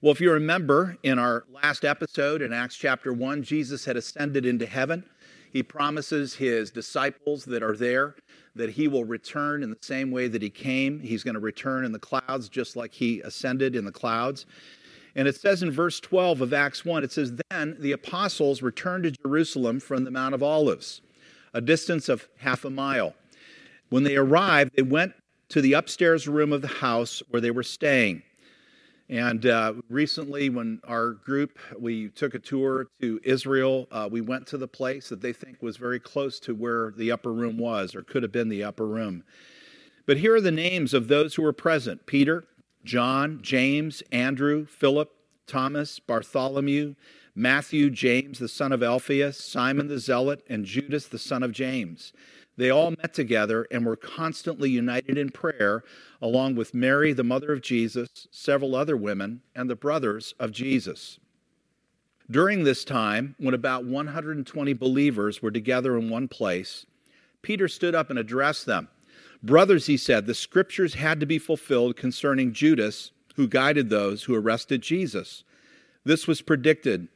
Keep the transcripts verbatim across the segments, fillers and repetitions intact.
Well, if you remember in our last episode in Acts chapter one, Jesus had ascended into heaven. He promises his disciples that are there that he will return in the same way that he came. He's going to return in the clouds just like he ascended in the clouds. And it says in verse twelve of Acts one, it says, "Then the apostles returned to Jerusalem from the Mount of Olives, a distance of half a mile. When they arrived, they went to the upstairs room of the house where they were staying." And uh, recently when our group, we took a tour to Israel, uh, we went to the place that they think was very close to where the upper room was, or could have been the upper room. But here are the names of those who were present: Peter, John, James, Andrew, Philip, Thomas, Bartholomew, Matthew, James, the son of Alphaeus, Simon the Zealot, and Judas, the son of James. They all met together and were constantly united in prayer, along with Mary, the mother of Jesus, several other women, and the brothers of Jesus. During this time, when about one hundred twenty believers were together in one place, Peter stood up and addressed them. "Brothers," he said, "the scriptures had to be fulfilled concerning Judas, who guided those who arrested Jesus. This was predicted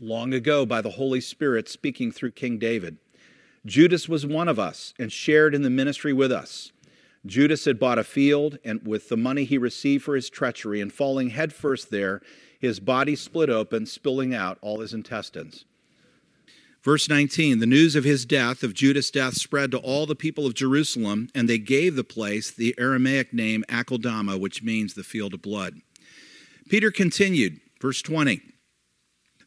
long ago by the Holy Spirit speaking through King David. Judas was one of us and shared in the ministry with us. Judas had bought a field, and with the money he received for his treachery, and falling headfirst there, his body split open, spilling out all his intestines." Verse nineteen, "The news of his death, of Judas' death, spread to all the people of Jerusalem, and they gave the place the Aramaic name Akeldama, which means the field of blood." Peter continued, verse twenty,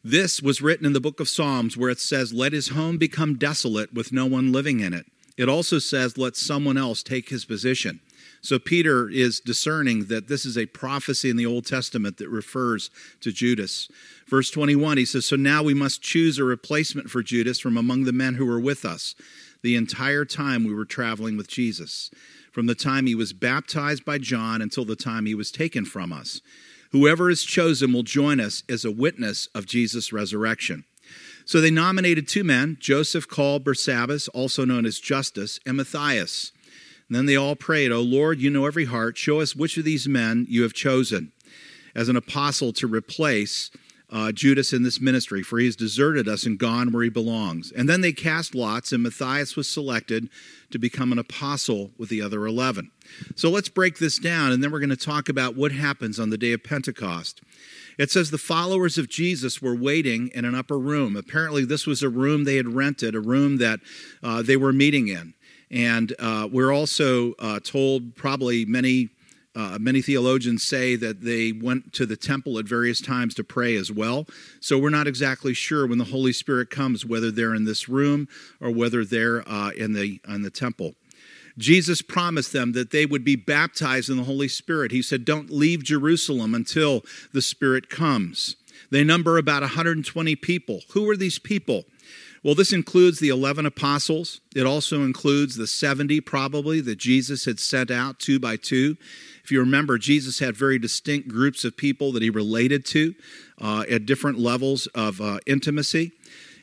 "This was written in the book of Psalms, where it says, 'Let his home become desolate with no one living in it.' It also says, 'Let someone else take his position.'" So Peter is discerning that this is a prophecy in the Old Testament that refers to Judas. Verse twenty-one, he says, "So now we must choose a replacement for Judas from among the men who were with us the entire time we were traveling with Jesus, from the time he was baptized by John until the time he was taken from us. Whoever is chosen will join us as a witness of Jesus' resurrection." So they nominated two men, Joseph called Barsabbas, also known as Justus, and Matthias. And then they all prayed, "O Lord, you know every heart. Show us which of these men you have chosen as an apostle to replace uh, Judas in this ministry, for he has deserted us and gone where he belongs." And then they cast lots, and Matthias was selected to become an apostle with the other eleven. So let's break this down, and then we're going to talk about what happens on the day of Pentecost. It says the followers of Jesus were waiting in an upper room. Apparently, this was a room they had rented, a room that uh, they were meeting in. And uh, we're also uh, told, probably many uh, many theologians say, that they went to the temple at various times to pray as well. So we're not exactly sure when the Holy Spirit comes, whether they're in this room or whether they're uh, in the in the temple. Jesus promised them that they would be baptized in the Holy Spirit. He said, "Don't leave Jerusalem until the Spirit comes." They number about one hundred twenty people. Who are these people? Well, this includes the eleven apostles. It also includes the seventy, probably, that Jesus had sent out two by two. If you remember, Jesus had very distinct groups of people that he related to uh, at different levels of uh, intimacy.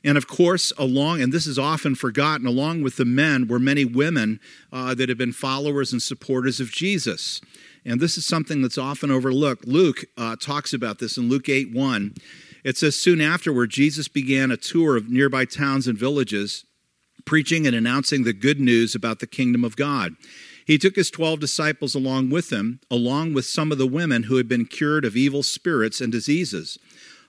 And of course, along, and this is often forgotten, along with the men were many women uh, that had been followers and supporters of Jesus. And this is something that's often overlooked. Luke uh, talks about this in Luke eight one. It says, "Soon afterward, Jesus began a tour of nearby towns and villages, preaching and announcing the good news about the kingdom of God. He took his twelve disciples along with him, along with some of the women who had been cured of evil spirits and diseases.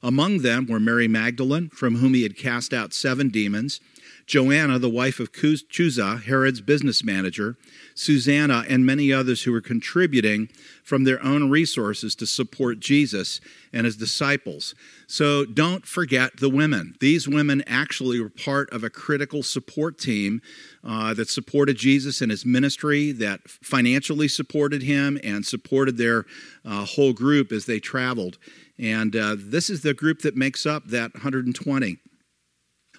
Among them were Mary Magdalene, from whom he had cast out seven demons, Joanna, the wife of Chuza, Herod's business manager, Susanna, and many others who were contributing from their own resources to support Jesus and his disciples." So don't forget the women. These women actually were part of a critical support team uh, that supported Jesus in his ministry, that financially supported him and supported their uh, whole group as they traveled. And uh, this is the group that makes up that one hundred twenty.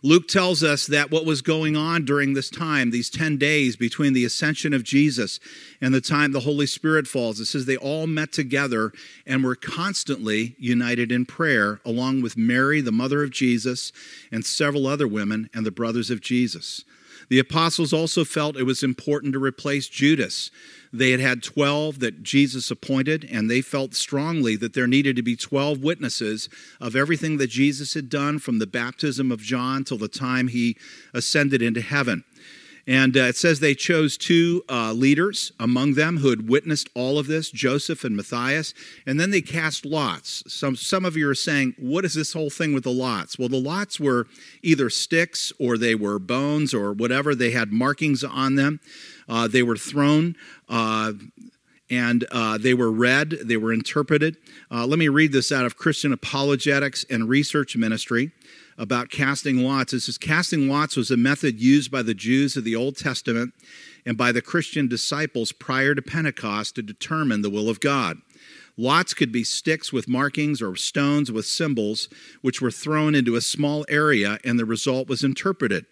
Luke tells us that what was going on during this time, these ten days between the ascension of Jesus and the time the Holy Spirit falls, it says they all met together and were constantly united in prayer, along with Mary, the mother of Jesus, and several other women and the brothers of Jesus. The apostles also felt it was important to replace Judas. They had had twelve that Jesus appointed, and they felt strongly that there needed to be twelve witnesses of everything that Jesus had done from the baptism of John till the time he ascended into heaven. And uh, it says they chose two uh, leaders among them who had witnessed all of this, Joseph and Matthias, and then they cast lots. Some, some of you are saying, what is this whole thing with the lots? Well, the lots were either sticks or they were bones or whatever. They had markings on them. Uh, they were thrown uh, and uh, they were read. They were interpreted. Uh, let me read this out of Christian Apologetics and Research Ministry about casting lots. It says, casting lots was a method used by the Jews of the Old Testament and by the Christian disciples prior to Pentecost to determine the will of God. Lots could be sticks with markings or stones with symbols, which were thrown into a small area, and the result was interpreted.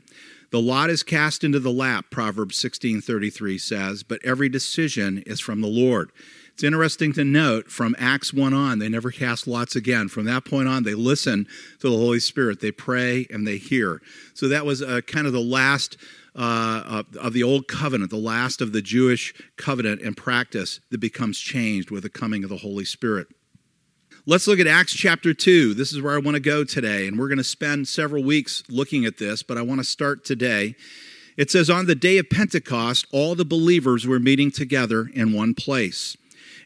The lot is cast into the lap, Proverbs sixteen thirty-three says, but every decision is from the Lord. It's interesting to note from Acts one on, they never cast lots again. From that point on, they listen to the Holy Spirit. They pray and they hear. So that was uh, kind of the last uh, of the old covenant, the last of the Jewish covenant and practice that becomes changed with the coming of the Holy Spirit. Let's look at Acts chapter two. This is where I want to go today, and we're going to spend several weeks looking at this, but I want to start today. It says, on the day of Pentecost, all the believers were meeting together in one place.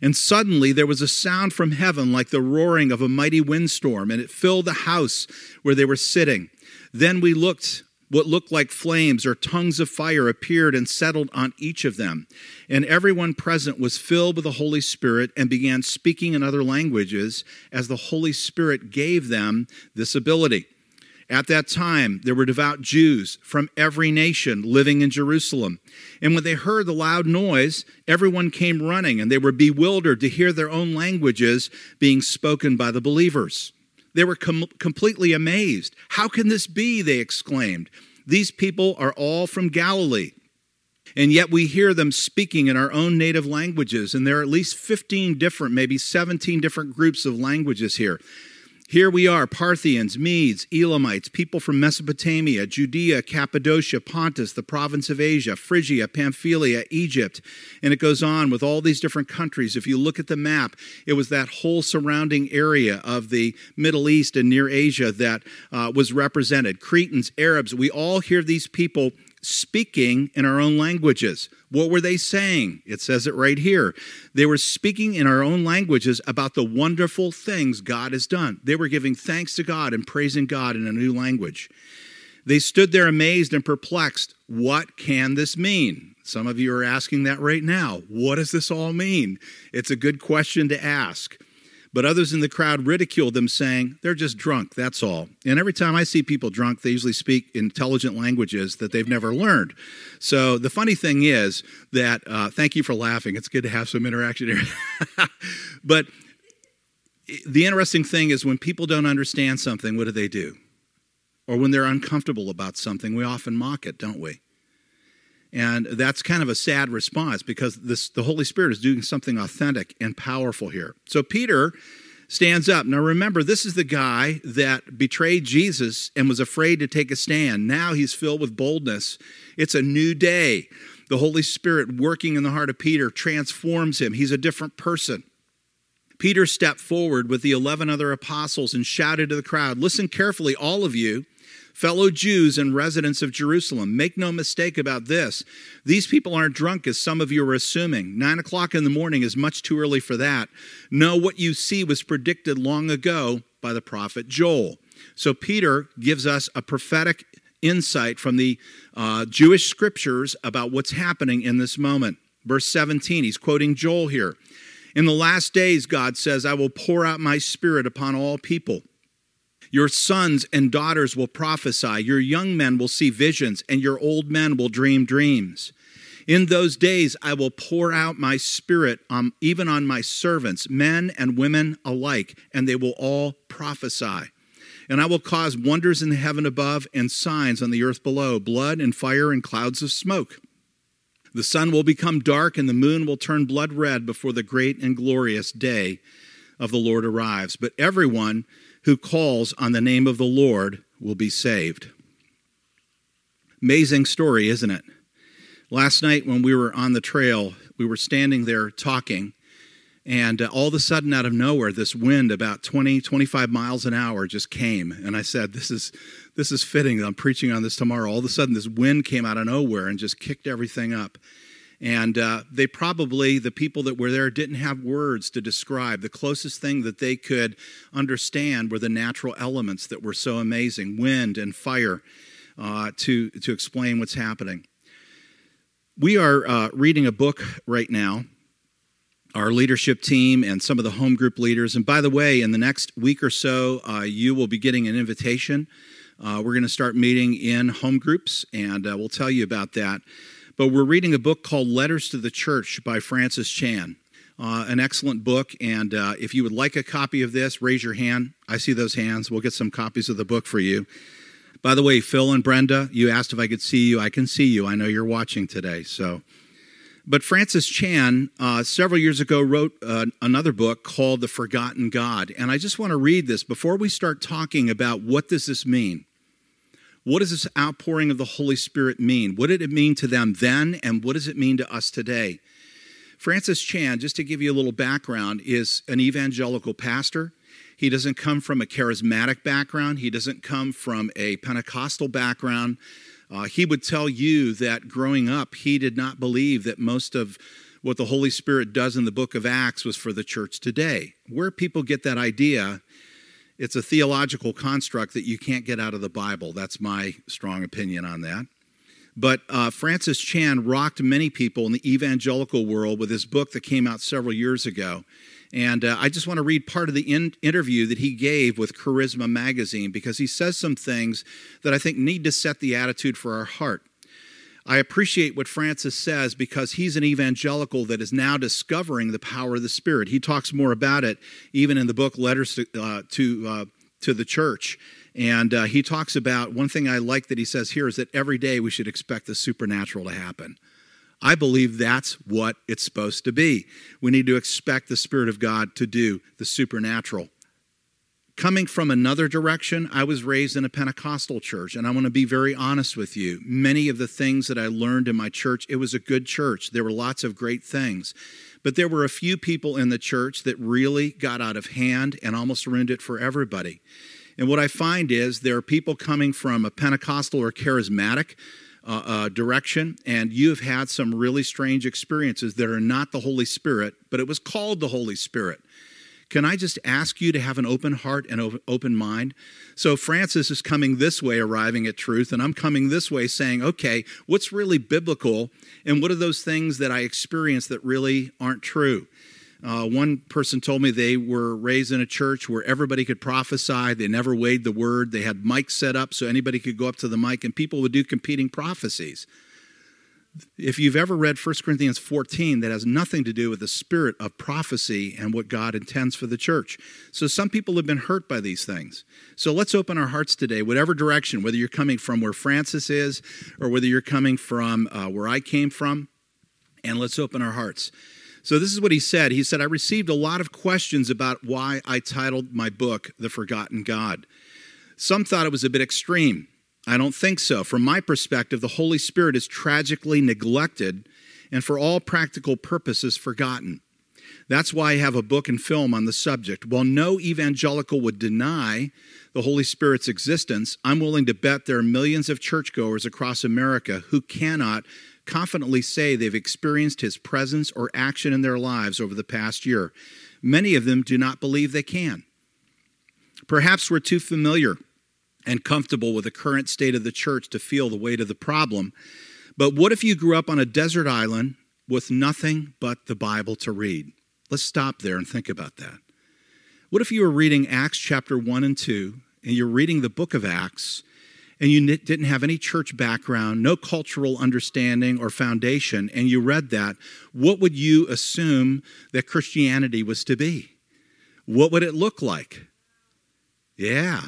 And suddenly there was a sound from heaven like the roaring of a mighty windstorm, and it filled the house where they were sitting. Then we looked, what looked like flames or tongues of fire appeared and settled on each of them. And everyone present was filled with the Holy Spirit and began speaking in other languages as the Holy Spirit gave them this ability. At that time, there were devout Jews from every nation living in Jerusalem. And when they heard the loud noise, everyone came running, and they were bewildered to hear their own languages being spoken by the believers. They were com- completely amazed. How can this be? They exclaimed. These people are all from Galilee, and yet we hear them speaking in our own native languages. And there are at least fifteen different, maybe seventeen different groups of languages here. Here we are, Parthians, Medes, Elamites, people from Mesopotamia, Judea, Cappadocia, Pontus, the province of Asia, Phrygia, Pamphylia, Egypt, and it goes on with all these different countries. If you look at the map, it was that whole surrounding area of the Middle East and near Asia that uh, was represented. Cretans, Arabs, we all hear these people speaking in our own languages. What were they saying? It says it right here. They were speaking in our own languages about the wonderful things God has done. They were giving thanks to God and praising God in a new language. They stood there amazed and perplexed. What can this mean? Some of you are asking that right now. What does this all mean? It's a good question to ask. But others in the crowd ridiculed them, saying, they're just drunk, that's all. And every time I see people drunk, they usually speak intelligent languages that they've never learned. So the funny thing is that, uh, thank you for laughing. It's good to have some interaction here. But the interesting thing is when people don't understand something, what do they do? Or when they're uncomfortable about something, we often mock it, don't we? And that's kind of a sad response because this, the Holy Spirit is doing something authentic and powerful here. So Peter stands up. Now remember, this is the guy that betrayed Jesus and was afraid to take a stand. Now he's filled with boldness. It's a new day. The Holy Spirit working in the heart of Peter transforms him. He's a different person. Peter stepped forward with the eleven other apostles and shouted to the crowd, listen carefully, all of you, fellow Jews and residents of Jerusalem, make no mistake about this. These people aren't drunk, as some of you are assuming. Nine o'clock in the morning is much too early for that. No, what you see was predicted long ago by the prophet Joel. So Peter gives us a prophetic insight from the uh, Jewish scriptures about what's happening in this moment. Verse seventeen, he's quoting Joel here. In the last days, God says, I will pour out my spirit upon all people. Your sons and daughters will prophesy, your young men will see visions, and your old men will dream dreams. In those days I will pour out my spirit on, even on my servants, men and women alike, and they will all prophesy. And I will cause wonders in the heaven above and signs on the earth below, blood and fire and clouds of smoke. The sun will become dark and the moon will turn blood red before the great and glorious day of the Lord arrives. But everyone who calls on the name of the Lord will be saved. Amazing story, isn't it? Last night when we were on the trail, we were standing there talking, and uh, all of a sudden out of nowhere, this wind about twenty, twenty-five miles an hour just came. And I said, this is this is fitting. I'm preaching on this tomorrow. All of a sudden, this wind came out of nowhere and just kicked everything up. And uh, they probably, the people that were there, didn't have words to describe. The closest thing that they could understand were the natural elements that were so amazing, wind and fire, uh, to, to explain what's happening. We are uh, reading a book right now, our leadership team and some of the home group leaders. And by the way, in the next week or so, uh, you will be getting an invitation. Uh, we're going to start meeting in home groups, and uh, we'll tell you about that. But we're reading a book called Letters to the Church by Francis Chan, uh, an excellent book. And uh, if you would like a copy of this, raise your hand. I see those hands. We'll get some copies of the book for you. By the way, Phil and Brenda, you asked if I could see you. I can see you. I know you're watching today. So, but Francis Chan, uh, several years ago, wrote uh, another book called The Forgotten God. And I just want to read this before we start talking about what does this mean. What does this outpouring of the Holy Spirit mean? What did it mean to them then, and what does it mean to us today? Francis Chan, just to give you a little background, is an evangelical pastor. He doesn't come from a charismatic background. He doesn't come from a Pentecostal background. Uh, he would tell you that growing up, he did not believe that most of what the Holy Spirit does in the book of Acts was for the church today. Where people get that idea, it's a theological construct that you can't get out of the Bible. That's my strong opinion on that. But uh, Francis Chan rocked many people in the evangelical world with his book that came out several years ago. And uh, I just want to read part of the in- interview that he gave with Charisma Magazine, because he says some things that I think need to set the attitude for our heart. I appreciate what Francis says because he's an evangelical that is now discovering the power of the Spirit. He talks more about it even in the book Letters to uh, to, uh, to the Church. And uh, he talks about, one thing I like that he says here is that every day we should expect the supernatural to happen. I believe that's what it's supposed to be. We need to expect the Spirit of God to do the supernatural. Coming from another direction, I was raised in a Pentecostal church, and I want to be very honest with you. Many of the things that I learned in my church, it was a good church. There were lots of great things. But there were a few people in the church that really got out of hand and almost ruined it for everybody. And what I find is there are people coming from a Pentecostal or charismatic uh, uh, direction, and you've had some really strange experiences that are not the Holy Spirit, but it was called the Holy Spirit. Can I just ask you to have an open heart and open mind? So Francis is coming this way, arriving at truth, and I'm coming this way saying, okay, what's really biblical, and what are those things that I experienced that really aren't true? Uh, one person told me they were raised in a church where everybody could prophesy. They never weighed the word. They had mics set up so anybody could go up to the mic, and people would do competing prophecies. If you've ever read First Corinthians fourteen, that has nothing to do with the spirit of prophecy and what God intends for the church. So some people have been hurt by these things. So let's open our hearts today, whatever direction, whether you're coming from where Francis is or whether you're coming from uh, where I came from, and let's open our hearts. So this is what he said. He said, I received a lot of questions about why I titled my book, The Forgotten God. Some thought it was a bit extreme. I don't think so. From my perspective, the Holy Spirit is tragically neglected and for all practical purposes forgotten. That's why I have a book and film on the subject. While no evangelical would deny the Holy Spirit's existence, I'm willing to bet there are millions of churchgoers across America who cannot confidently say they've experienced his presence or action in their lives over the past year. Many of them do not believe they can. Perhaps we're too familiar and comfortable with the current state of the church to feel the weight of the problem. But what if you grew up on a desert island with nothing but the Bible to read? Let's stop there and think about that. What if you were reading Acts chapter one and two, and you're reading the book of Acts, and you didn't have any church background, no cultural understanding or foundation, and you read that? What would you assume that Christianity was to be? What would it look like? Yeah.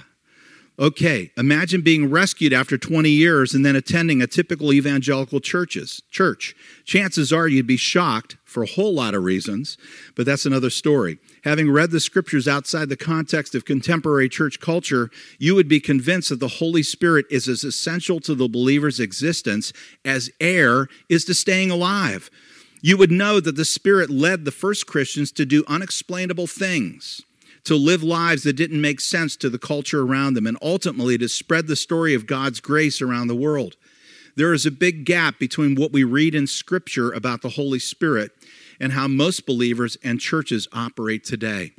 Okay, imagine being rescued after twenty years and then attending a typical evangelical churches, church. Chances are you'd be shocked for a whole lot of reasons, but that's another story. Having read the scriptures outside the context of contemporary church culture, you would be convinced that the Holy Spirit is as essential to the believer's existence as air is to staying alive. You would know that the Spirit led the first Christians to do unexplainable things, to live lives that didn't make sense to the culture around them, and ultimately to spread the story of God's grace around the world. There is a big gap between what we read in Scripture about the Holy Spirit and how most believers and churches operate today.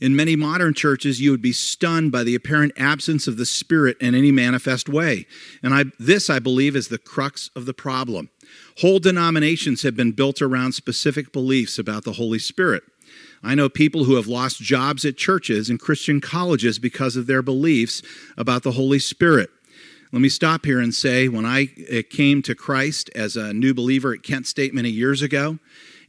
In many modern churches, you would be stunned by the apparent absence of the Spirit in any manifest way. And I, this, I believe, is the crux of the problem. Whole denominations have been built around specific beliefs about the Holy Spirit. I know people who have lost jobs at churches and Christian colleges because of their beliefs about the Holy Spirit. Let me stop here and say, when I came to Christ as a new believer at Kent State many years ago,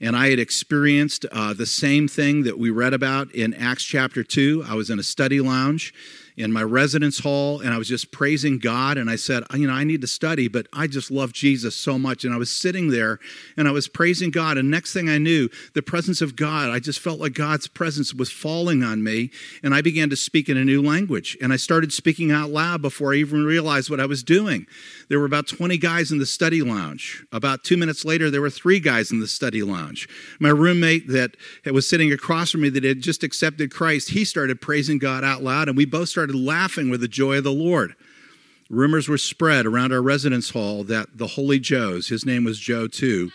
and I had experienced uh, the same thing that we read about in Acts chapter two. I was in a study lounge in my residence hall, and I was just praising God, and I said, you know, I need to study, but I just love Jesus so much. And I was sitting there, and I was praising God, and next thing I knew, the presence of God, I just felt like God's presence was falling on me, and I began to speak in a new language, and I started speaking out loud before I even realized what I was doing. There were about twenty guys in the study lounge. About two minutes later, there were three guys in the study lounge. My roommate that was sitting across from me that had just accepted Christ, he started praising God out loud, and we both started laughing with the joy of the Lord. Rumors were spread around our residence hall that the Holy Joes, his name was Joe too,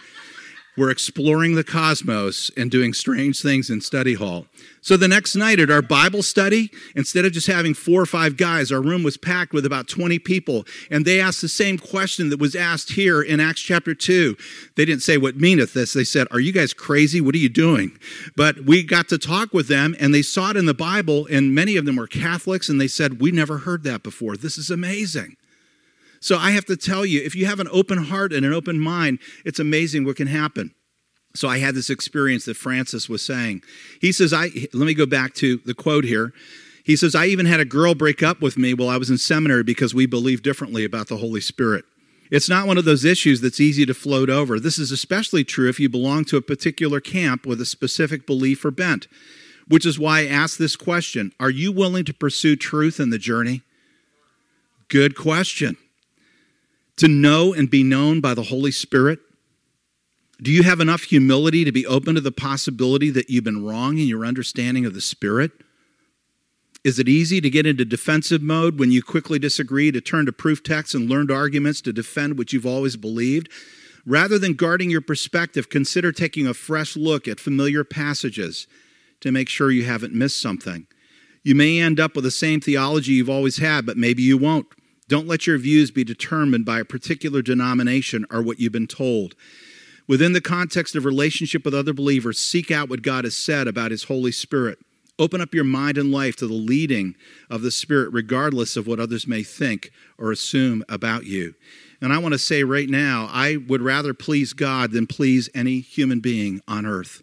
were exploring the cosmos and doing strange things in study hall. So the next night at our Bible study, instead of just having four or five guys, our room was packed with about twenty people, and they asked the same question that was asked here in Acts chapter two. They didn't say, what meaneth this? They said, are you guys crazy? What are you doing? But we got to talk with them, and they saw it in the Bible, and many of them were Catholics, and they said, we never heard that before. This is amazing. So I have to tell you, if you have an open heart and an open mind, it's amazing what can happen. So I had this experience that Francis was saying. He says, "I let me go back to the quote here. He says, I even had a girl break up with me while I was in seminary because we believed differently about the Holy Spirit. It's not one of those issues that's easy to float over. This is especially true if you belong to a particular camp with a specific belief or bent, which is why I asked this question. Are you willing to pursue truth in the journey? Good question. To know and be known by the Holy Spirit? Do you have enough humility to be open to the possibility that you've been wrong in your understanding of the Spirit? Is it easy to get into defensive mode when you quickly disagree, to turn to proof texts and learned arguments to defend what you've always believed? Rather than guarding your perspective, consider taking a fresh look at familiar passages to make sure you haven't missed something. You may end up with the same theology you've always had, but maybe you won't. Don't let your views be determined by a particular denomination or what you've been told. Within the context of relationship with other believers, seek out what God has said about His Holy Spirit. Open up your mind and life to the leading of the Spirit, regardless of what others may think or assume about you. And I want to say right now, I would rather please God than please any human being on earth.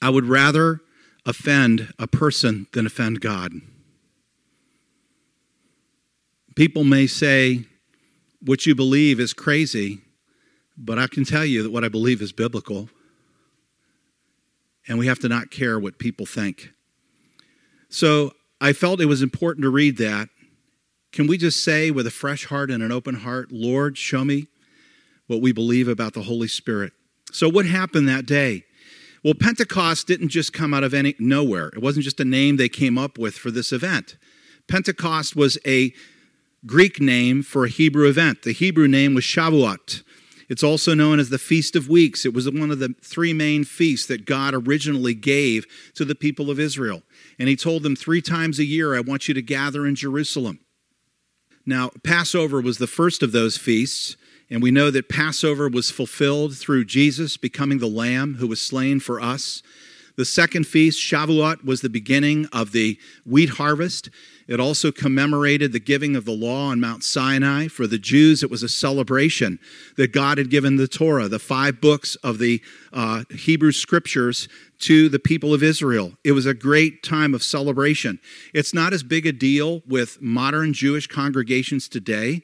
I would rather offend a person than offend God. People may say, what you believe is crazy, but I can tell you that what I believe is biblical, and we have to not care what people think. So I felt it was important to read that. Can we just say with a fresh heart and an open heart, Lord, show me what we believe about the Holy Spirit? So what happened that day? Well, Pentecost didn't just come out of any nowhere. It wasn't just a name they came up with for this event. Pentecost was a Greek name for a Hebrew event. The Hebrew name was Shavuot. It's also known as the Feast of Weeks. It was one of the three main feasts that God originally gave to the people of Israel. And he told them three times a year, I want you to gather in Jerusalem. Now, Passover was the first of those feasts. And we know that Passover was fulfilled through Jesus becoming the Lamb who was slain for us. The second feast, Shavuot, was the beginning of the wheat harvest. It also commemorated the giving of the law on Mount Sinai. For the Jews, it was a celebration that God had given the Torah, the five books of the uh, Hebrew Scriptures, to the people of Israel. It was a great time of celebration. It's not as big a deal with modern Jewish congregations today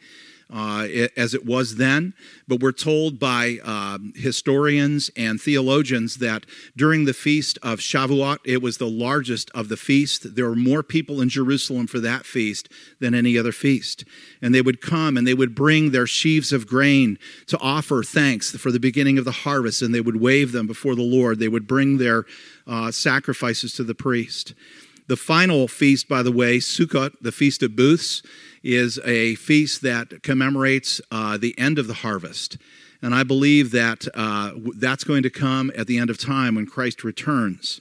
Uh, as it was then, but we're told by uh, historians and theologians that during the feast of Shavuot, it was the largest of the feasts. There were more people in Jerusalem for that feast than any other feast. And they would come and they would bring their sheaves of grain to offer thanks for the beginning of the harvest, and they would wave them before the Lord. They would bring their uh, sacrifices to the priest. The final feast, by the way, Sukkot, the Feast of Booths, is a feast that commemorates uh, the end of the harvest. And I believe that uh, that's going to come at the end of time when Christ returns.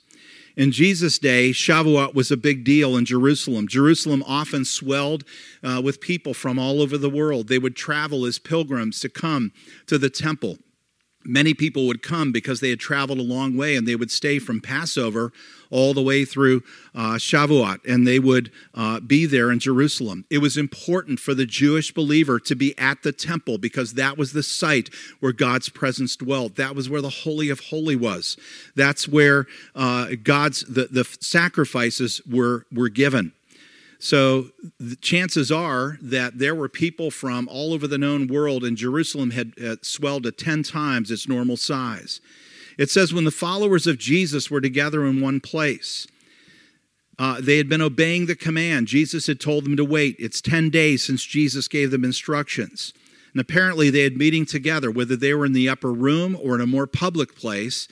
In Jesus' day, Shavuot was a big deal in Jerusalem. Jerusalem often swelled uh, with people from all over the world. They would travel as pilgrims to come to the temple. Many people would come because they had traveled a long way, and they would stay from Passover all the way through uh, Shavuot, and they would uh, be there in Jerusalem. It was important for the Jewish believer to be at the temple because that was the site where God's presence dwelt. That was where the Holy of Holies was. That's where uh, God's the, the sacrifices were were given. So the chances are that there were people from all over the known world, and Jerusalem had uh, swelled to ten times its normal size. It says when the followers of Jesus were together in one place, uh, they had been obeying the command. Jesus had told them to wait. It's ten days since Jesus gave them instructions. And apparently they had meeting together, whether they were in the upper room or in a more public place.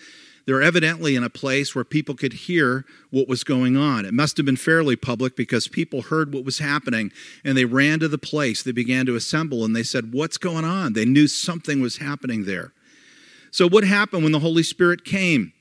They're evidently in a place where people could hear what was going on. It must have been fairly public because people heard what was happening, and they ran to the place. They began to assemble, and they said, "What's going on?" They knew something was happening there. So what happened when the Holy Spirit came?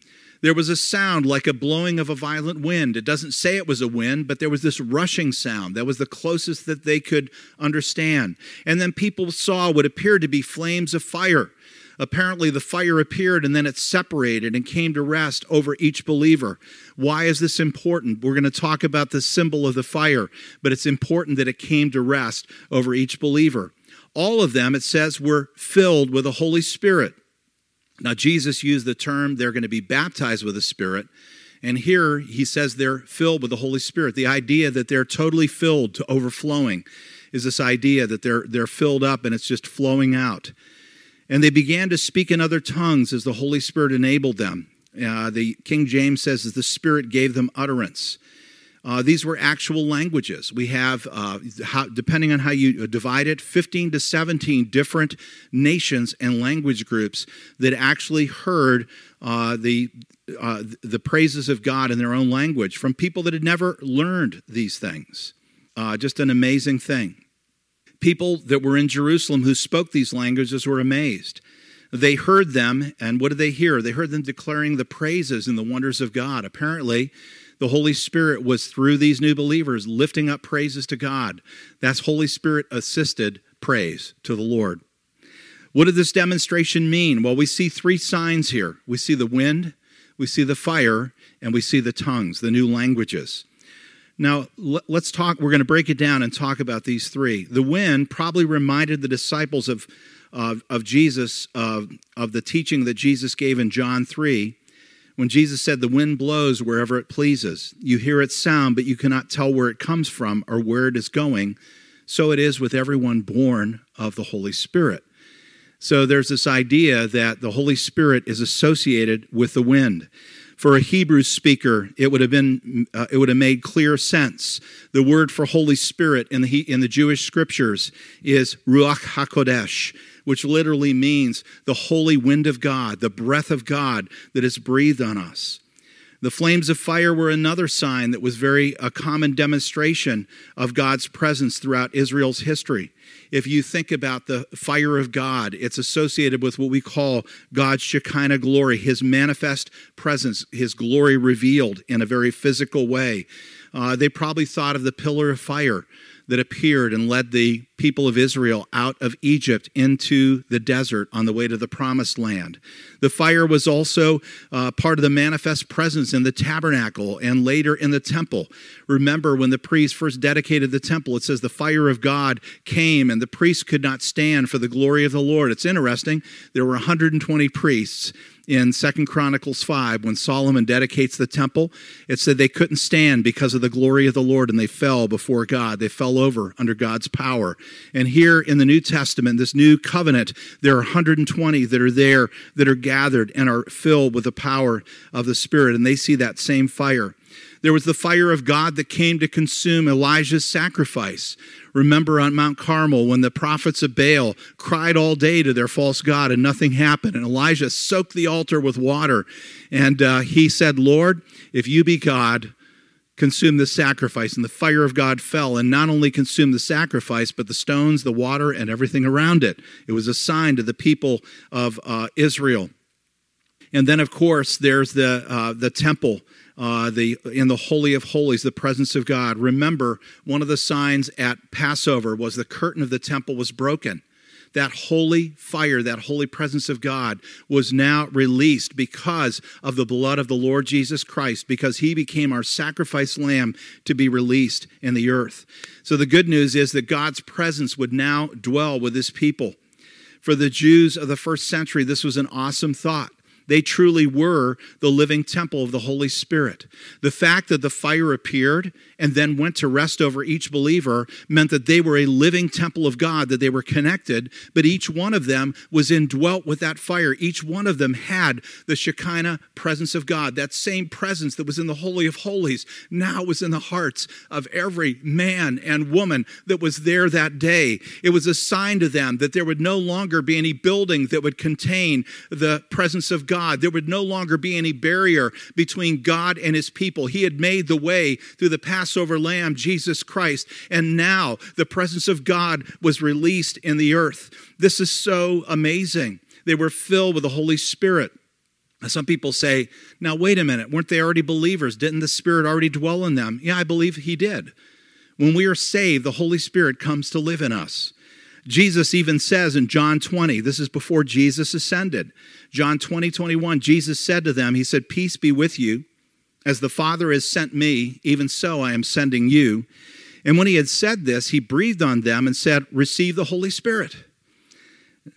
There was a sound like a blowing of a violent wind. It doesn't say it was a wind, but there was this rushing sound. That was the closest that they could understand. And then people saw what appeared to be flames of fire. Apparently, the fire appeared, and then it separated and came to rest over each believer. Why is this important? We're going to talk about the symbol of the fire, but it's important that it came to rest over each believer. All of them, it says, were filled with the Holy Spirit. Now, Jesus used the term, they're going to be baptized with the Spirit. And here, he says they're filled with the Holy Spirit. The idea that they're totally filled to overflowing is this idea that they're, they're filled up and it's just flowing out. And they began to speak in other tongues as the Holy Spirit enabled them. Uh, the King James says, as the Spirit gave them utterance. Uh, these were actual languages. We have, uh, how, depending on how you divide it, fifteen to seventeen different nations and language groups that actually heard uh, the uh, the praises of God in their own language from people that had never learned these things. Uh, just an amazing thing. People that were in Jerusalem who spoke these languages were amazed. They heard them, and what did they hear? They heard them declaring the praises and the wonders of God. Apparently, the Holy Spirit was, through these new believers, lifting up praises to God. That's Holy Spirit-assisted praise to the Lord. What did this demonstration mean? Well, we see three signs here. We see the wind, we see the fire, and we see the tongues, the new languages. Now, let's talk, we're going to break it down and talk about these three. The wind probably reminded the disciples of of, of Jesus, of, of the teaching that Jesus gave in John three, when Jesus said, the wind blows wherever it pleases. You hear its sound, but you cannot tell where it comes from or where it is going. So it is with everyone born of the Holy Spirit. So there's this idea that the Holy Spirit is associated with the wind. For a Hebrew speaker, it would have been uh, it would have made clear sense. The word for Holy Spirit in the in the Jewish scriptures is Ruach HaKodesh, which literally means the holy wind of God, the breath of God that is breathed on us. The flames of fire were another sign that was very a common demonstration of God's presence throughout Israel's history. If you think about the fire of God, it's associated with what we call God's Shekinah glory, his manifest presence, his glory revealed in a very physical way. Uh, they probably thought of the pillar of fire that appeared and led the people of Israel out of Egypt into the desert on the way to the promised land. The fire was also uh, part of the manifest presence in the tabernacle and later in the temple. Remember when the priest first dedicated the temple, it says the fire of God came and the priest could not stand for the glory of the Lord. It's interesting. There were one hundred twenty priests in Second Chronicles five, when Solomon dedicates the temple. It said they couldn't stand because of the glory of the Lord, and they fell before God. They fell over under God's power. And here in the New Testament, this new covenant, there are one hundred twenty that are there, that are gathered and are filled with the power of the Spirit, and they see that same fire. There was the fire of God that came to consume Elijah's sacrifice. Remember on Mount Carmel when the prophets of Baal cried all day to their false god and nothing happened. And Elijah soaked the altar with water. And uh, he said, Lord, if you be God, consume the sacrifice. And the fire of God fell and not only consumed the sacrifice, but the stones, the water, and everything around it. It was a sign to the people of uh, Israel. And then, of course, there's the uh, the temple. Uh, the in the Holy of Holies, the presence of God. Remember, one of the signs at Passover was the curtain of the temple was broken. That holy fire, that holy presence of God was now released because of the blood of the Lord Jesus Christ, because he became our sacrifice lamb to be released in the earth. So the good news is that God's presence would now dwell with his people. For the Jews of the first century, this was an awesome thought. They truly were the living temple of the Holy Spirit. The fact that the fire appeared and then went to rest over each believer meant that they were a living temple of God, that they were connected, but each one of them was indwelt with that fire. Each one of them had the Shekinah presence of God. That same presence that was in the Holy of Holies now was in the hearts of every man and woman that was there that day. It was a sign to them that there would no longer be any building that would contain the presence of God. God. There would no longer be any barrier between God and his people. He had made the way through the Passover lamb, Jesus Christ, and now the presence of God was released in the earth. This is so amazing. They were filled with the Holy Spirit. Some people say, now wait a minute, weren't they already believers? Didn't the Spirit already dwell in them? Yeah, I believe he did. When we are saved, the Holy Spirit comes to live in us. Jesus even says in John twenty, this is before Jesus ascended. John twenty, twenty-one, Jesus said to them, he said, peace be with you. As the Father has sent me, even so I am sending you. And when he had said this, he breathed on them and said, receive the Holy Spirit.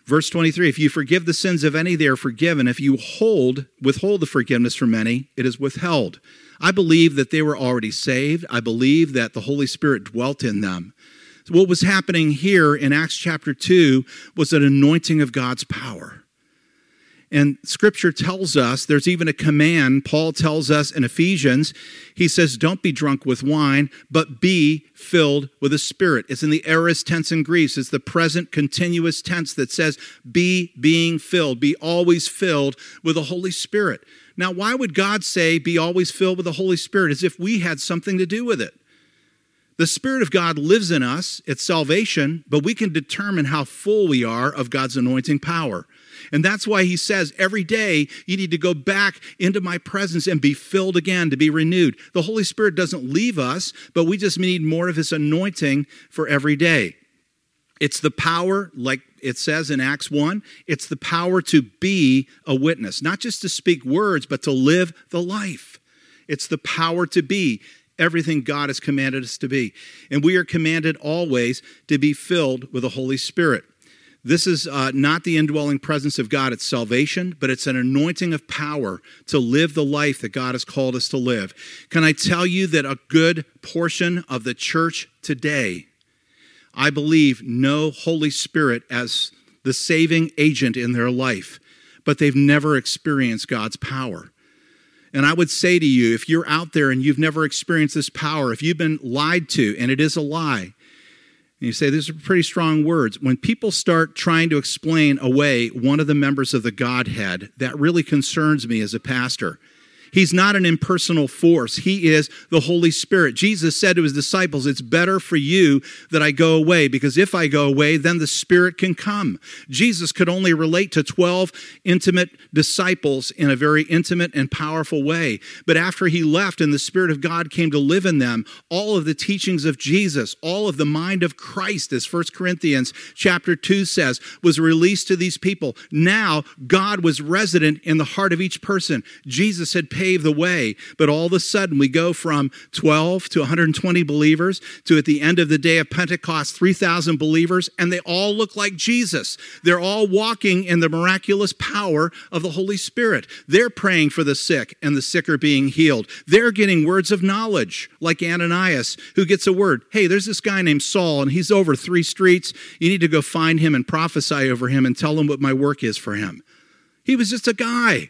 Verse twenty-three, if you forgive the sins of any, they are forgiven. If you hold, withhold the forgiveness from any, it is withheld. I believe that they were already saved. I believe that the Holy Spirit dwelt in them. What was happening here in Acts chapter two was an anointing of God's power. And Scripture tells us, there's even a command, Paul tells us in Ephesians, he says, don't be drunk with wine, but be filled with the Spirit. It's in the aorist tense in Greek. It's the present continuous tense that says, be being filled, be always filled with the Holy Spirit. Now, why would God say, be always filled with the Holy Spirit, as if we had something to do with it? The Spirit of God lives in us, it's salvation, but we can determine how full we are of God's anointing power. And that's why he says every day you need to go back into my presence and be filled again, to be renewed. The Holy Spirit doesn't leave us, but we just need more of his anointing for every day. It's the power, like it says in Acts one, it's the power to be a witness, not just to speak words, but to live the life. It's the power to be everything God has commanded us to be. And we are commanded always to be filled with the Holy Spirit. This is uh, not the indwelling presence of God, it's salvation, but it's an anointing of power to live the life that God has called us to live. Can I tell you that a good portion of the church today, I believe, know Holy Spirit as the saving agent in their life, but they've never experienced God's power. And I would say to you, if you're out there and you've never experienced this power, if you've been lied to, and it is a lie, and you say, these are pretty strong words. When people start trying to explain away one of the members of the Godhead, that really concerns me as a pastor. He's not an impersonal force. He is the Holy Spirit. Jesus said to his disciples, it's better for you that I go away, because if I go away, then the Spirit can come. Jesus could only relate to twelve intimate disciples in a very intimate and powerful way. But after he left and the Spirit of God came to live in them, all of the teachings of Jesus, all of the mind of Christ, as First Corinthians chapter two says, was released to these people. Now God was resident in the heart of each person. Jesus had paved the way, but all of a sudden we go from twelve to one hundred twenty believers to, at the end of the day of Pentecost, three thousand believers, and they all look like Jesus. They're all walking in the miraculous power of the Holy Spirit. They're praying for the sick, and the sick are being healed. They're getting words of knowledge, like Ananias, who gets a word. Hey, there's this guy named Saul, and he's over three streets. You need to go find him and prophesy over him and tell him what my work is for him. He was just a guy.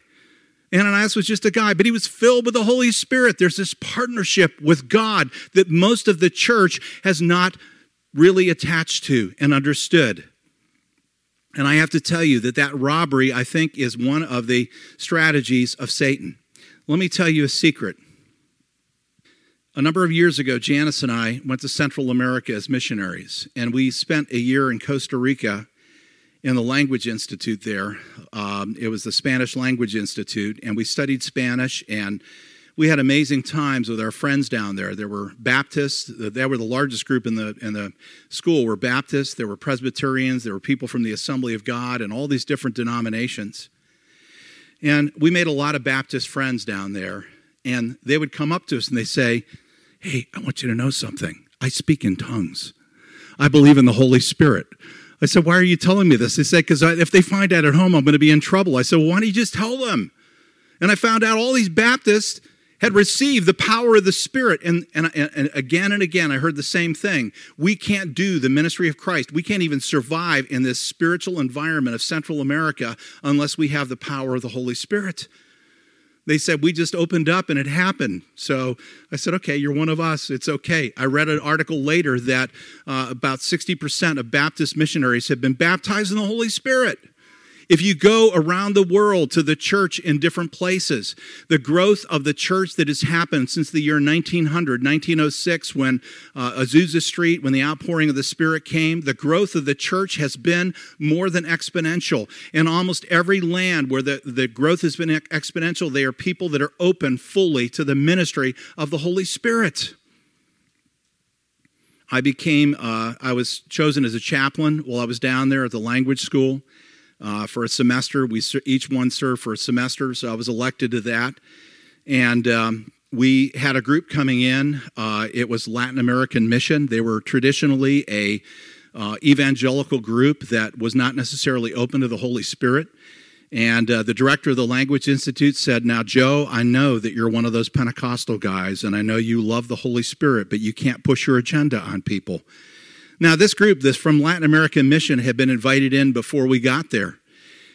Ananias was just a guy, but he was filled with the Holy Spirit. There's this partnership with God that most of the church has not really attached to and understood. And I have to tell you that that robbery, I think, is one of the strategies of Satan. Let me tell you a secret. A number of years ago, Janice and I went to Central America as missionaries, and we spent a year in Costa Rica in the Language Institute there. Um, it was the Spanish Language Institute, and we studied Spanish, and we had amazing times with our friends down there. There were Baptists. They were the largest group in the in the school were Baptists. There were Presbyterians. There were people from the Assembly of God and all these different denominations. And we made a lot of Baptist friends down there, and they would come up to us and they say, hey, I want you to know something. I speak in tongues. I believe in the Holy Spirit. I said, why are you telling me this? They said, because if they find out at home, I'm going to be in trouble. I said, well, why don't you just tell them? And I found out all these Baptists had received the power of the Spirit. And, and, and again and again, I heard the same thing. We can't do the ministry of Christ. We can't even survive in this spiritual environment of Central America unless we have the power of the Holy Spirit. They said, we just opened up and it happened. So I said, okay, you're one of us. It's okay. I read an article later that uh, about sixty percent of Baptist missionaries have been baptized in the Holy Spirit. If you go around the world to the church in different places, the growth of the church that has happened since the year nineteen hundred, nineteen oh six, when uh, Azusa Street, when the outpouring of the Spirit came, the growth of the church has been more than exponential. In almost every land where the, the growth has been exponential, they are people that are open fully to the ministry of the Holy Spirit. I became, uh, I was chosen as a chaplain while I was down there at the language school. Uh, for a semester, we each one served for a semester, so I was elected to that. And um, we had a group coming in. Uh, it was Latin American Mission. They were traditionally a uh, evangelical group that was not necessarily open to the Holy Spirit. And uh, the director of the Language Institute said, now, Joe, I know that you're one of those Pentecostal guys, and I know you love the Holy Spirit, but you can't push your agenda on people. Now, this group, this from Latin American Mission, had been invited in before we got there.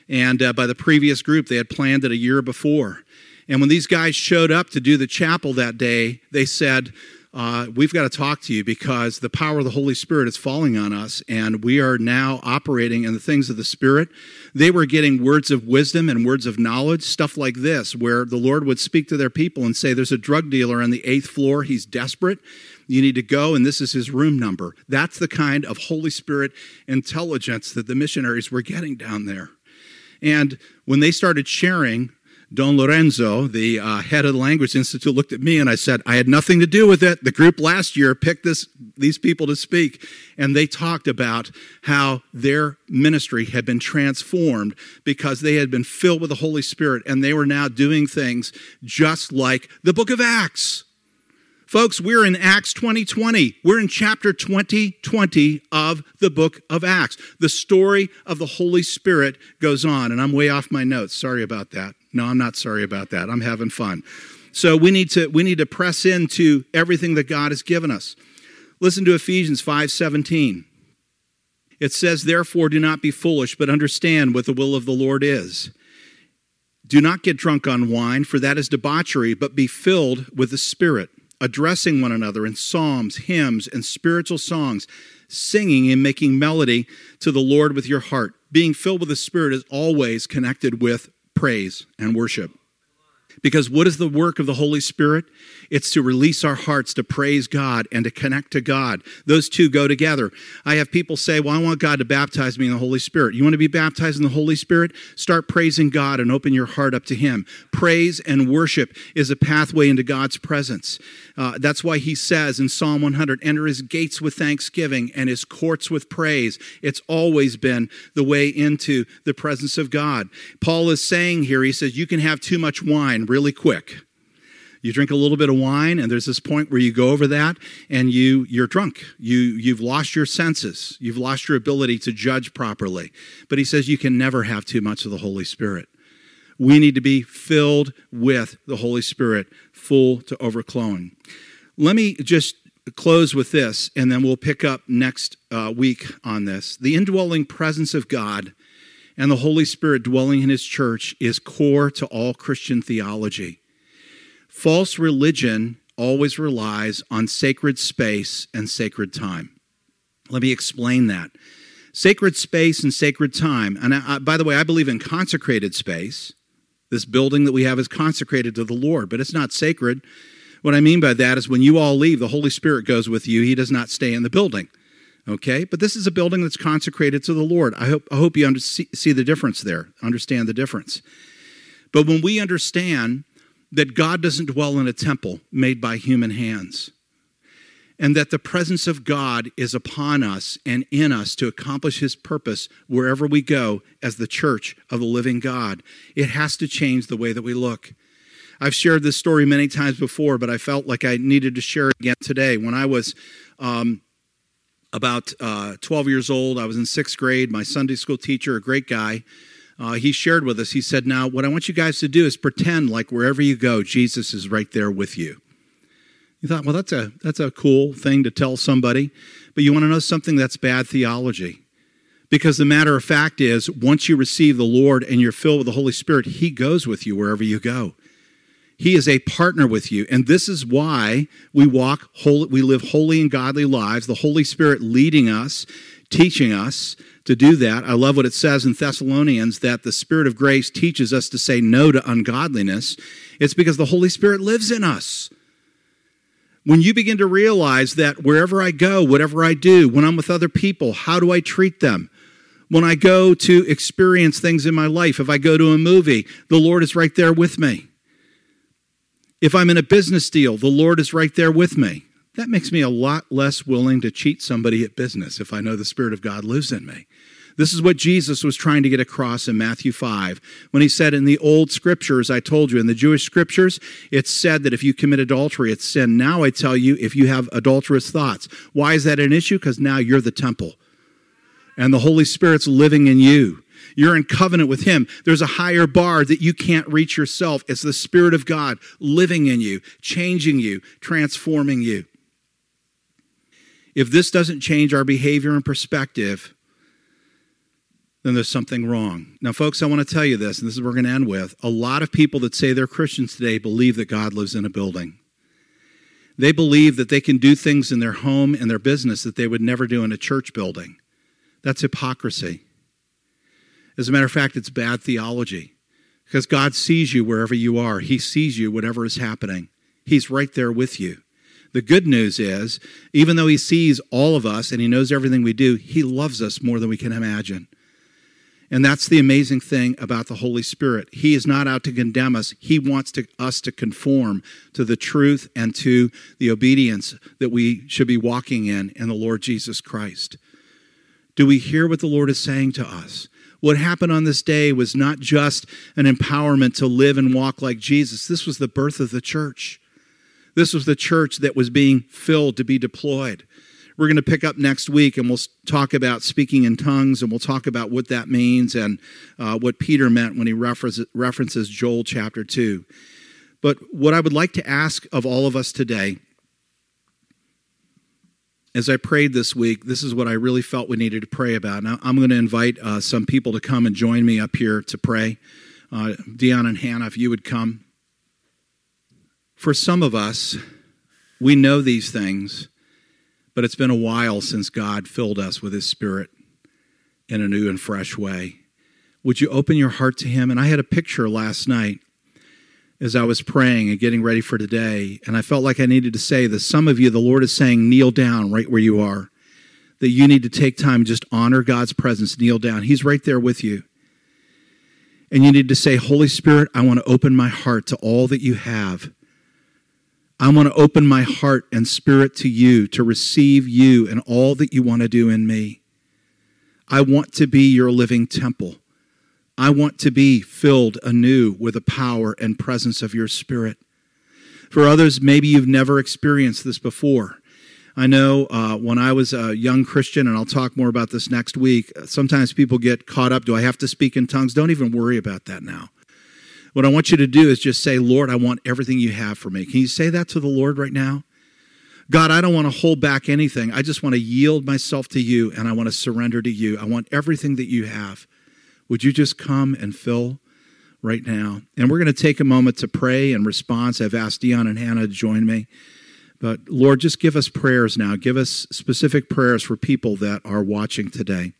And uh, by the previous group, they had planned it a year before. And when these guys showed up to do the chapel that day, they said, uh, we've got to talk to you because the power of the Holy Spirit is falling on us, and we are now operating in the things of the Spirit. They were getting words of wisdom and words of knowledge, stuff like this, where the Lord would speak to their people and say, there's a drug dealer on the eighth floor. He's desperate. You need to go, and this is his room number. That's the kind of Holy Spirit intelligence that the missionaries were getting down there. And when they started sharing, Don Lorenzo, the uh, head of the Language Institute, looked at me, and I said, I had nothing to do with it. The group last year picked this, these people to speak, and they talked about how their ministry had been transformed because they had been filled with the Holy Spirit, and they were now doing things just like the book of Acts. Folks, we're in Acts twenty twenty. We're in chapter twenty twenty of the book of Acts. The story of the Holy Spirit goes on, and I'm way off my notes. Sorry about that. No, I'm not sorry about that. I'm having fun. So we need to we need to press into everything that God has given us. Listen to Ephesians five seventeen. It says, therefore, do not be foolish, but understand what the will of the Lord is. Do not get drunk on wine, for that is debauchery, but be filled with the Spirit, addressing one another in psalms, hymns, and spiritual songs, singing and making melody to the Lord with your heart. Being filled with the Spirit is always connected with praise and worship. Because what is the work of the Holy Spirit? It's to release our hearts to praise God and to connect to God. Those two go together. I have people say, well, I want God to baptize me in the Holy Spirit. You want to be baptized in the Holy Spirit? Start praising God and open your heart up to Him. Praise and worship is a pathway into God's presence. Uh, that's why He says in Psalm one hundred, enter His gates with thanksgiving and His courts with praise. It's always been the way into the presence of God. Paul is saying here, he says, you can have too much wine really quick. You drink a little bit of wine, and there's this point where you go over that, and you, you're drunk. You, you've lost your senses. You've lost your ability to judge properly. But he says you can never have too much of the Holy Spirit. We need to be filled with the Holy Spirit, full to overflowing. Let me just close with this, and then we'll pick up next uh, week on this. The indwelling presence of God and the Holy Spirit dwelling in His church is core to all Christian theology. False religion always relies on sacred space and sacred time. Let me explain that. Sacred space and sacred time, and I, I, by the way, I believe in consecrated space. This building that we have is consecrated to the Lord, but it's not sacred. What I mean by that is when you all leave, the Holy Spirit goes with you. He does not stay in the building. Okay, but this is a building that's consecrated to the Lord. I hope I hope you under, see, see the difference there, understand the difference. But when we understand that God doesn't dwell in a temple made by human hands, and that the presence of God is upon us and in us to accomplish His purpose wherever we go as the church of the living God, it has to change the way that we look. I've shared this story many times before, but I felt like I needed to share it again today. When I was... Um, About uh, twelve years old, I was in sixth grade. My Sunday school teacher, a great guy, uh, he shared with us. He said, now, what I want you guys to do is pretend like wherever you go, Jesus is right there with you. You thought, well, that's a that's a cool thing to tell somebody. But you want to know something? That's bad theology. Because the matter of fact is, once you receive the Lord and you're filled with the Holy Spirit, He goes with you wherever you go. He is a partner with you, and this is why we walk, holy, we live holy and godly lives, the Holy Spirit leading us, teaching us to do that. I love what it says in Thessalonians, that the Spirit of grace teaches us to say no to ungodliness. It's because the Holy Spirit lives in us. When you begin to realize that wherever I go, whatever I do, when I'm with other people, how do I treat them? When I go to experience things in my life, if I go to a movie, the Lord is right there with me. If I'm in a business deal, the Lord is right there with me. That makes me a lot less willing to cheat somebody at business if I know the Spirit of God lives in me. This is what Jesus was trying to get across in Matthew five when He said, in the old scriptures, I told you, in the Jewish scriptures, it's said that if you commit adultery, it's sin. Now I tell you, if you have adulterous thoughts. Why is that an issue? Because now you're the temple and the Holy Spirit's living in you. You're in covenant with Him. There's a higher bar that you can't reach yourself. It's the Spirit of God living in you, changing you, transforming you. If this doesn't change our behavior and perspective, then there's something wrong. Now, folks, I want to tell you this, and this is what we're going to end with. A lot of people that say they're Christians today believe that God lives in a building. They believe that they can do things in their home and their business that they would never do in a church building. That's hypocrisy. As a matter of fact, it's bad theology because God sees you wherever you are. He sees you, whatever is happening. He's right there with you. The good news is, even though He sees all of us and He knows everything we do, He loves us more than we can imagine. And that's the amazing thing about the Holy Spirit. He is not out to condemn us. He wants to, us to conform to the truth and to the obedience that we should be walking in in the Lord Jesus Christ. Do we hear what the Lord is saying to us? What happened on this day was not just an empowerment to live and walk like Jesus. This was the birth of the church. This was the church that was being filled to be deployed. We're going to pick up next week, and we'll talk about speaking in tongues, and we'll talk about what that means and uh, what Peter meant when he references, references Joel chapter two. But what I would like to ask of all of us today, as I prayed this week, this is what I really felt we needed to pray about. Now, I'm going to invite uh, some people to come and join me up here to pray. Uh, Dion and Hannah, if you would come. For some of us, we know these things, but it's been a while since God filled us with His Spirit in a new and fresh way. Would you open your heart to Him? And I had a picture last night. as I was praying and getting ready for today, and I felt like I needed to say that some of you, the Lord is saying, kneel down right where you are, that you need to take time, just honor God's presence, kneel down. He's right there with you. And you need to say, Holy Spirit, I want to open my heart to all that you have. I want to open my heart and spirit to you, to receive you and all that you want to do in me. I want to be your living temple. I want to be filled anew with the power and presence of your Spirit. For others, maybe you've never experienced this before. I know uh, when I was a young Christian, and I'll talk more about this next week, sometimes people get caught up, do I have to speak in tongues? Don't even worry about that now. What I want you to do is just say, Lord, I want everything you have for me. Can you say that to the Lord right now? God, I don't want to hold back anything. I just want to yield myself to you, and I want to surrender to you. I want everything that you have. Would you just come and fill right now? And we're going to take a moment to pray in response. I've asked Dion and Hannah to join me. But Lord, just give us prayers now. Give us specific prayers for people that are watching today.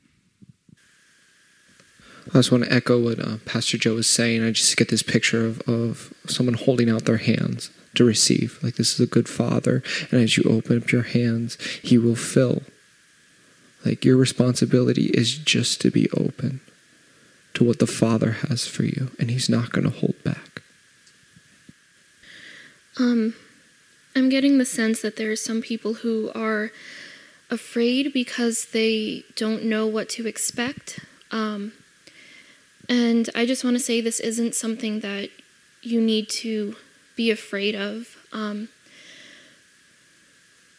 I just want to echo what uh, Pastor Joe was saying. I just get this picture of, of someone holding out their hands to receive. Like, this is a good Father. And as you open up your hands, He will fill. Like, your responsibility is just to be open to what the Father has for you. And He's not going to hold back. Um, I'm getting the sense that there are some people who are afraid because they don't know what to expect. Um, and I just want to say this isn't something that you need to be afraid of. Um,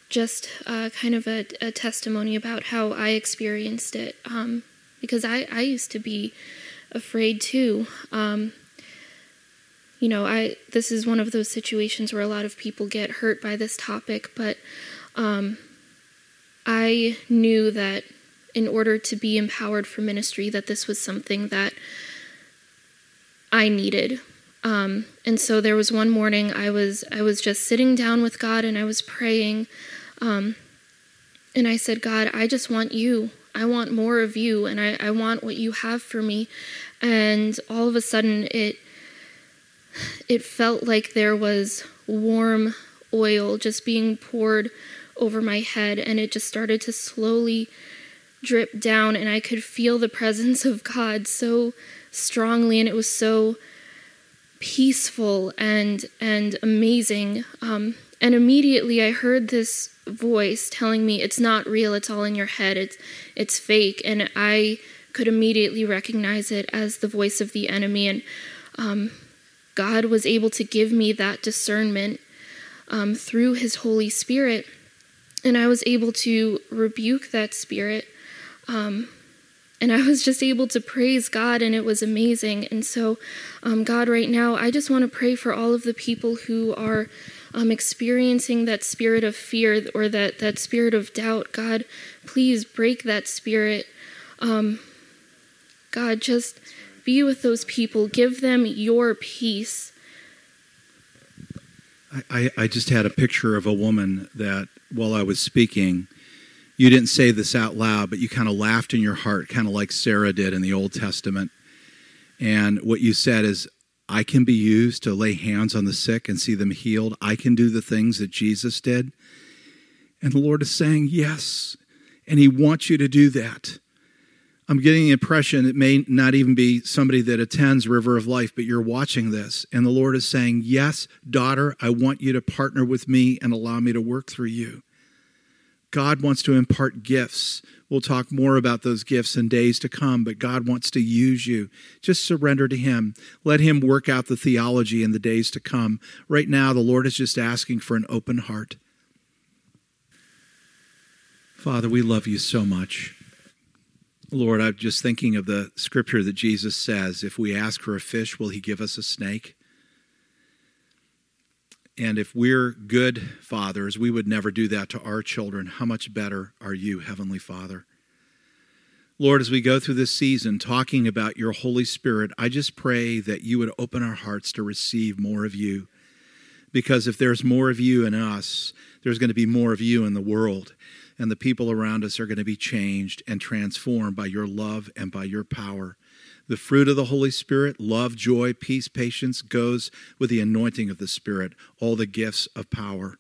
just uh, kind of a, a testimony about how I experienced it. Um, because I, I used to be afraid too. Um, you know, I this is one of those situations where a lot of people get hurt by this topic, but um, I knew that in order to be empowered for ministry, that this was something that I needed. Um, and so there was one morning I was I was just sitting down with God and I was praying. Um, and I said, God, I just want you. I want more of you, and I, I want what you have for me. And all of a sudden, it it felt like there was warm oil just being poured over my head, and it just started to slowly drip down, and I could feel the presence of God so strongly, and it was so peaceful and and amazing. Um, and immediately I heard this voice telling me, it's not real, it's all in your head, it's it's fake. And I could immediately recognize it as the voice of the enemy. And um, God was able to give me that discernment um, through His Holy Spirit. And I was able to rebuke that spirit. Um, and I was just able to praise God, and it was amazing. And so, um, God, right now, I just want to pray for all of the people who are um, experiencing that spirit of fear or that, that spirit of doubt. God, please break that spirit. Um, God, just be with those people. Give them your peace. I, I just had a picture of a woman that, while I was speaking, you didn't say this out loud, but you kind of laughed in your heart, kind of like Sarah did in the Old Testament. And what you said is, I can be used to lay hands on the sick and see them healed. I can do the things that Jesus did. And the Lord is saying, yes, and He wants you to do that. I'm getting the impression it may not even be somebody that attends River of Life, but you're watching this, and the Lord is saying, yes, daughter, I want you to partner with me and allow me to work through you. God wants to impart gifts. We'll talk more about those gifts in days to come, but God wants to use you. Just surrender to Him. Let Him work out the theology in the days to come. Right now, the Lord is just asking for an open heart. Father, we love you so much. Lord, I'm just thinking of the scripture that Jesus says, if we ask for a fish, will He give us a snake? And if we're good fathers, we would never do that to our children. How much better are you, Heavenly Father? Lord, as we go through this season talking about your Holy Spirit, I just pray that you would open our hearts to receive more of you. Because if there's more of you in us, there's going to be more of you in the world. And the people around us are going to be changed and transformed by your love and by your power. The fruit of the Holy Spirit, love, joy, peace, patience, goes with the anointing of the Spirit, all the gifts of power.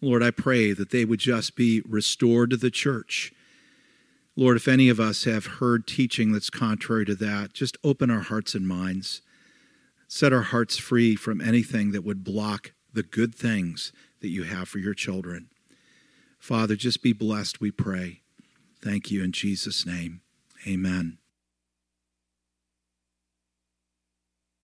Lord, I pray that they would just be restored to the church. Lord, if any of us have heard teaching that's contrary to that, just open our hearts and minds. Set our hearts free from anything that would block the good things that you have for your children. Father, just be blessed, we pray. Thank you in Jesus' name. Amen.